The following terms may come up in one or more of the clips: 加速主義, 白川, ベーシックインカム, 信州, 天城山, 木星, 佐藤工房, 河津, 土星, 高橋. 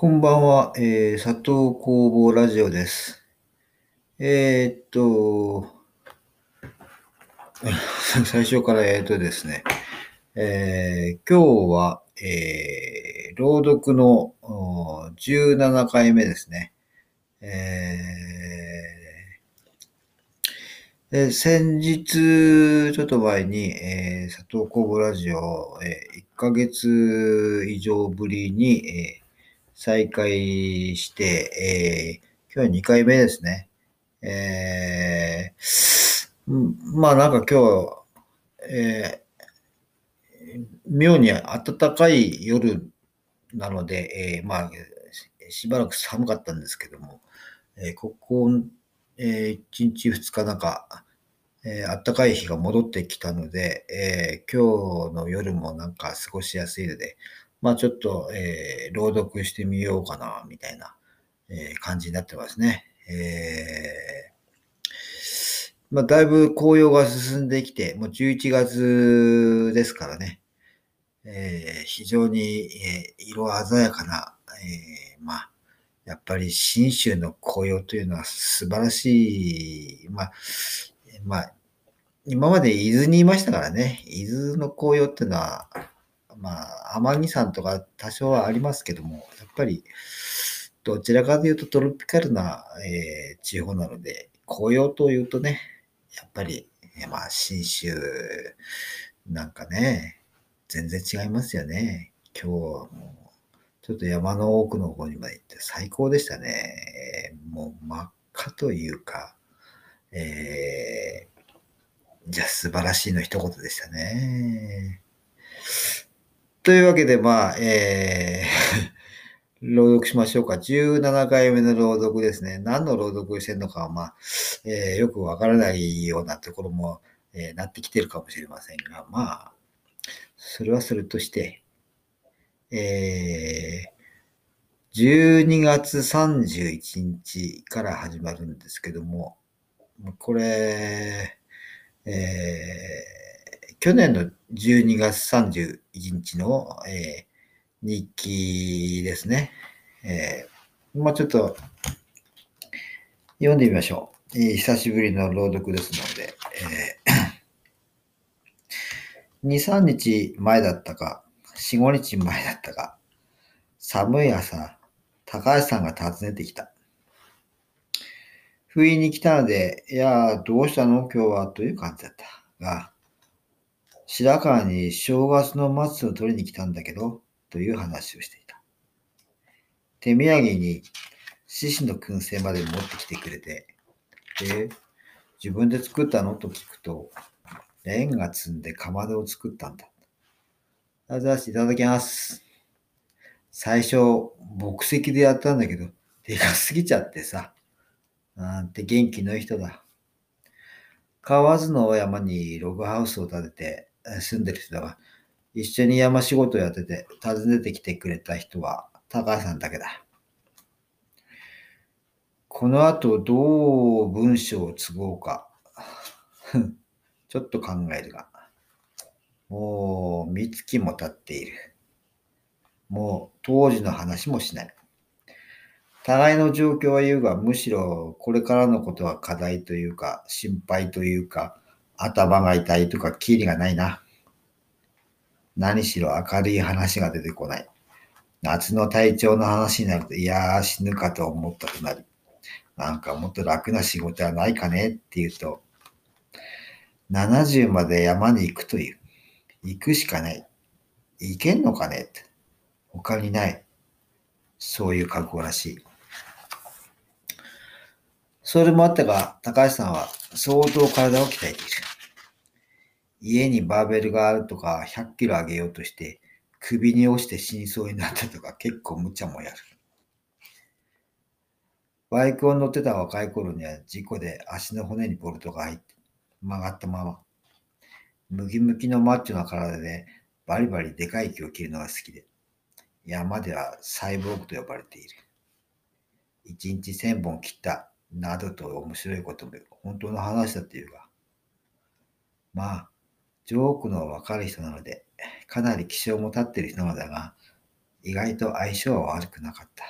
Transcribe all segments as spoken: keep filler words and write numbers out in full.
こんばんは、えー、佐藤工房ラジオです。えー、っと、最初からえーっとですね、えー、今日は、えー、朗読のじゅうななかいめですね、えーで。先日、ちょっと前に、えー、佐藤工房ラジオ、えー、いっかげつ以上ぶりに、えー再開して、えー、今日はにかいめですね。えー、まあなんか今日は、えー、妙に暖かい夜なので、えー、まあしばらく寒かったんですけども、えー、ここ、えー、いちにちふつかなんか、えー、暖かい日が戻ってきたので、えー、今日の夜もなんか過ごしやすいので、まあちょっと、えー、朗読してみようかな、みたいな、えー、感じになってますね。えー、まあだいぶ紅葉が進んできて、もうじゅういちがつですからね、えー、非常に、えー、色鮮やかな、えー、まあやっぱり信州の紅葉というのは素晴らしい、まあ、まあ今まで伊豆にいましたからね、伊豆の紅葉っていうのは、まあ、天城山とか多少はありますけども、やっぱりどちらかというとトロピカルな、えー、地方なので、紅葉というとね、やっぱり、まあ、信州なんかね、全然違いますよね。今日はもう、ちょっと山の奥の方にまで行って最高でしたね。もう真っ赤というか、えー、じゃあ素晴らしいの一言でしたね。というわけで、まあ、えー、朗読しましょうか。じゅうななかいめの朗読ですね。何の朗読をしてるのかは、まあ、えー、よくわからないようなところも、えー、なってきてるかもしれませんが、まあ、それはそれとして、えー、じゅうにがつさんじゅういちにちから始まるんですけども、これ、えー、去年のじゅうにがつさんじゅういちにちの、えー、日記ですね。えー、まぁ、あ、ちょっと読んでみましょう。えー、久しぶりの朗読ですので。えー、にさんにちまえだったか、よんごにちまえだったか、寒い朝、高橋さんが訪ねてきた。不意に来たので、いやー、どうしたの今日はという感じだったが、白川に正月の松を取りに来たんだけど、という話をしていた。手土産に獅子の燻製まで持ってきてくれて、で、自分で作ったのと聞くと、レンガ積んでかまどを作ったんだ。あざしいただきます。最初、木石でやったんだけど、でかすぎちゃってさ、なんて元気のいい人だ。河津の山にログハウスを建てて、住んでる人だが、一緒に山仕事をやってて、訪ねてきてくれた人は高橋さんだけだ。この後どう文章を継ごうかちょっと考えるが、もう三月も経っている。もう当時の話もしない。互いの状況は言うが、むしろこれからのことは課題というか心配というか、頭が痛いとかキリがないな。何しろ明るい話が出てこない。夏の体調の話になると、いやー死ぬかと思ったくなり、なんかもっと楽な仕事はないかねって言うと、ななじゅうまで山に行くという。行くしかない。行けんのかねって。他にない。そういう覚悟らしい。それもあったが、高橋さんは相当体を鍛えている。家にバーベルがあるとかひゃっキロ上げようとして首に落ちて死にそうになったとか、結構無茶もやる。バイクを乗ってた若い頃には事故で足の骨にボルトが入って曲がったまま、ムキムキのマッチョな体でバリバリでかい木を切るのが好きで、山ではサイボーグと呼ばれている。いちにちせんぼん切ったなどと面白いことも本当の話だっていうが、まあジョークのわかる人なので、かなり気性も立っている人なのだが、意外と相性は悪くなかった。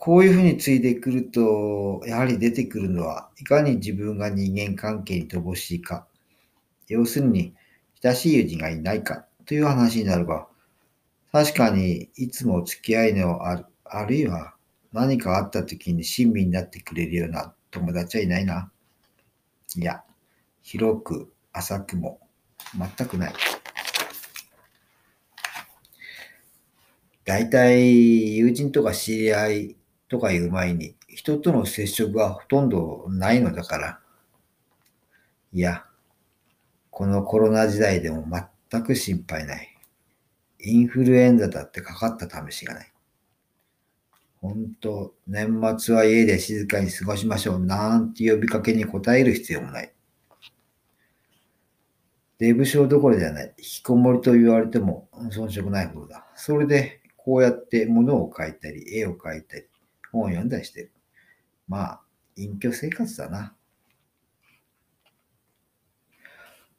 こういうふうについてくると、やはり出てくるのは、いかに自分が人間関係に乏しいか、要するに親しい友人がいないかという話になれば、確かにいつも付き合いのある、あるいは何かあった時に親身になってくれるような友達はいないな。いや、広く浅くも全くない。だいたい友人とか知り合いとかいう前に人との接触はほとんどないのだから。いや、このコロナ時代でも全く心配ない。インフルエンザだってかかった試しがない。ほんと、年末は家で静かに過ごしましょうなんて呼びかけに応える必要もない。出不精どころじゃない。引きこもりと言われても遜色ないほどだ。それで、こうやって物を描いたり、絵を描いたり、本を読んだりしてる。まあ、隠居生活だな。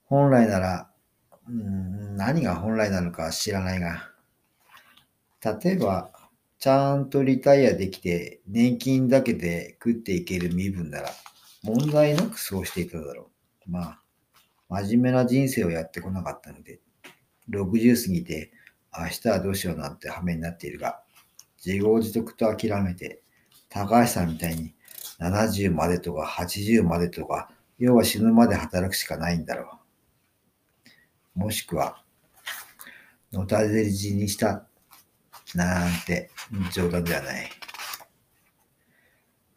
本来なら、うーん、何が本来なのか知らないが、例えば、ちゃんとリタイアできて、年金だけで食っていける身分なら、問題なく過ごしていただろう。まあ、真面目な人生をやってこなかったので、ろくじゅう過ぎて、明日はどうしようなんて羽目になっているが、自業自得と諦めて、高橋さんみたいに、ななじゅうまでとかはちじゅうまでとか、要は死ぬまで働くしかないんだろう。もしくは、のたじり死にした。なんて冗談ではない。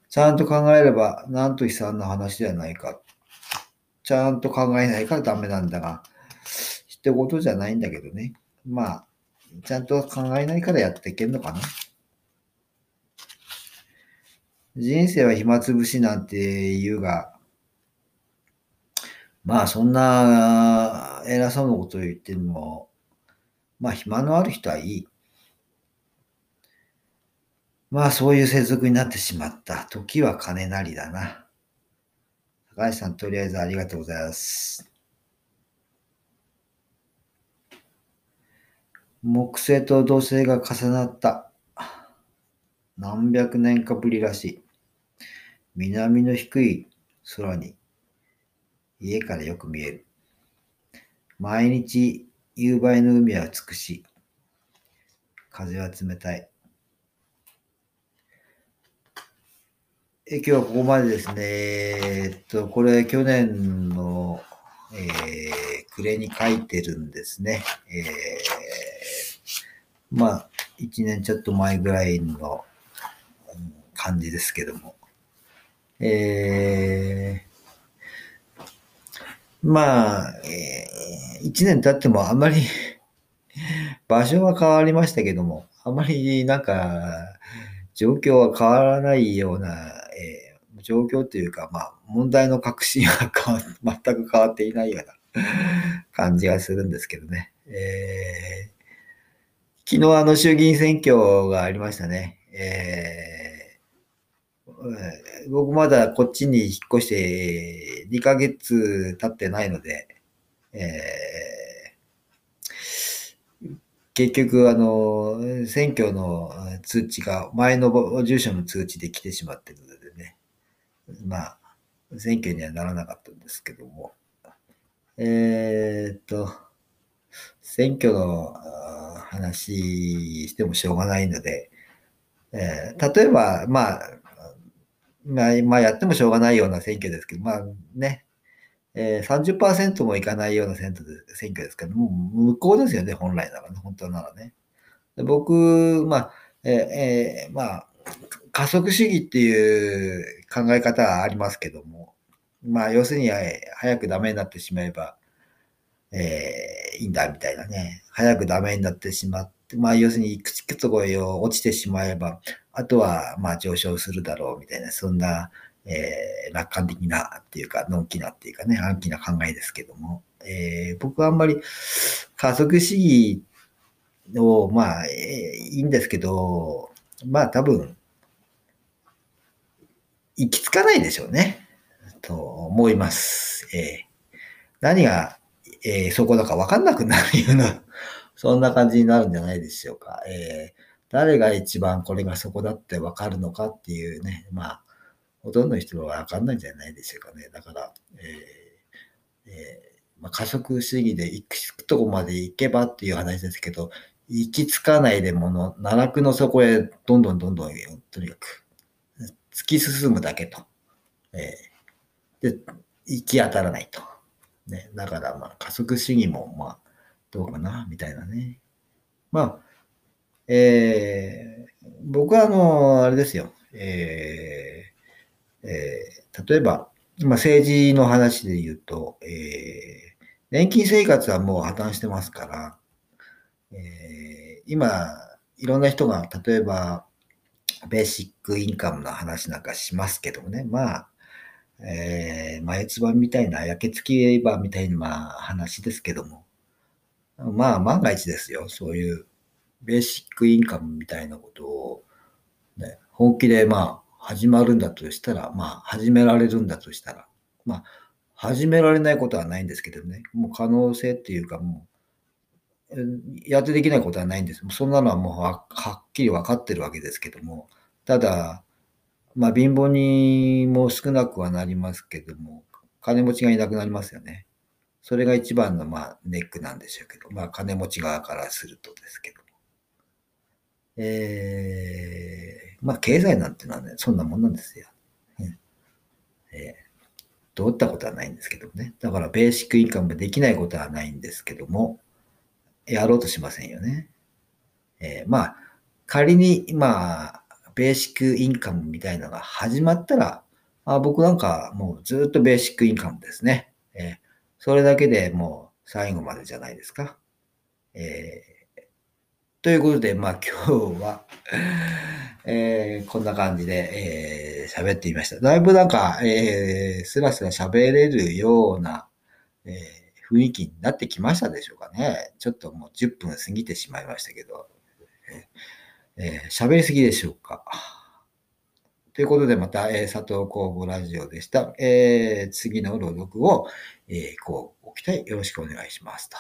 ちゃんと考えればなんと悲惨な話ではないか。ちゃんと考えないからダメなんだが、一言じゃないんだけどね。まあ、ちゃんと考えないからやっていけるのかな。人生は暇つぶしなんて言うが、まあそんな偉そうなことを言っても、まあ暇のある人はいい。まあそういう接続になってしまった時は金なりだな。高橋さん、とりあえずありがとうございます。木星と土星が重なった。何百年かぶりらしい。南の低い空に家からよく見える。毎日夕映の海は美しい。風は冷たい。え今日はここまでですね。えっと、これ去年の、えー、暮れに書いてるんですね。えー、まあ、いちねんちょっと前ぐらいの感じですけども。えー、まあ、えー、いちねん経ってもあまり場所は変わりましたけども、あまりなんか、状況は変わらないような、えー、状況というか、まあ、問題の核心は全く変わっていないような感じがするんですけどね。えー、昨日あの衆議院選挙がありましたね。えー、僕まだこっちに引っ越してにかげつ経ってないので、えー、結局あの選挙の通知が前の住所の通知で来てしまっているのでね、まあ選挙にはならなかったんですけども、えーっと選挙の話してもしょうがないので、えー、例えばまあまあ、まあ、やってもしょうがないような選挙ですけど、まあね、えー、さんじゅっパーセント もいかないような選挙ですから、もう無効ですよね、本来ならね、本当ならね。で僕、まあ、えー、まあ、加速主義っていう考え方はありますけども、まあ、要するに、早くダメになってしまえば、えー、いいんだ、みたいなね。早くダメになってしまって、まあ、要するに、いくつかとこへ落ちてしまえば、あとは、まあ、上昇するだろう、みたいな、そんな、えー、楽観的なっていうか、のんきなっていうかね、暗記な考えですけども、えー、僕はあんまり加速主義を、まあ、えー、いいんですけど、まあ多分、行き着かないでしょうね、と思います。えー、何がえー、そこだか分かんなくなるような、そんな感じになるんじゃないでしょうか。えー、誰が一番これがそこだって分かるのかっていうね、まあ、ほとんどの人は分かんないんじゃないでしょうかね。だから、えーえーまあ、加速主義で行くとこまで行けばっていう話ですけど、行き着かないでもの、奈落の底へどんどんどんどん、とにかく、突き進むだけと。えー、で、行き当たらないと。ね、だから、まあ、加速主義も、まあ、どうかな、みたいなね。まあ、えー、僕は、あの、あれですよ。えーえー、例えば、まあ、政治の話で言うと、えー、年金生活はもう破綻してますから、えー、今、いろんな人が、例えば、ベーシックインカムの話なんかしますけどもね、まあ、えー、前つばみたいな、焼け付き刃みたいな話ですけども、まあ、万が一ですよ、そういうベーシックインカムみたいなことを、ね、本気で、まあ、始まるんだとしたら、まあ、始められるんだとしたら、まあ、始められないことはないんですけどね、もう可能性っていうか、もう、やってできないことはないんです。そんなのはもうはっきり分かってるわけですけども、ただ、まあ貧乏にも少なくはなりますけども、金持ちがいなくなりますよね。それが一番のまあネックなんでしょうけど、まあ金持ち側からするとですけども。えー、まあ経済なんてのはね、そんなもんなんですよ。うんえー、どういったことはないんですけどもね。だからベーシックインカムができないことはないんですけども、やろうとしませんよね。えー、まあ、仮に今、ベーシックインカムみたいなのが始まったら、あ、僕なんかもうずっとベーシックインカムですね。えー、それだけでもう最後までじゃないですか。えー、ということで、まあ今日は、えー、こんな感じで喋、えー、ってみました。だいぶなんか、えー、スラスラ喋れるような、えー雰囲気になってきましたでしょうかね。ちょっともうじゅっぷん過ぎてしまいましたけど、えー、喋りすぎでしょうか。ということでまた、えー、佐藤公房ラジオでした。えー、次の朗読を、えー、こうご期待よろしくお願いしますと。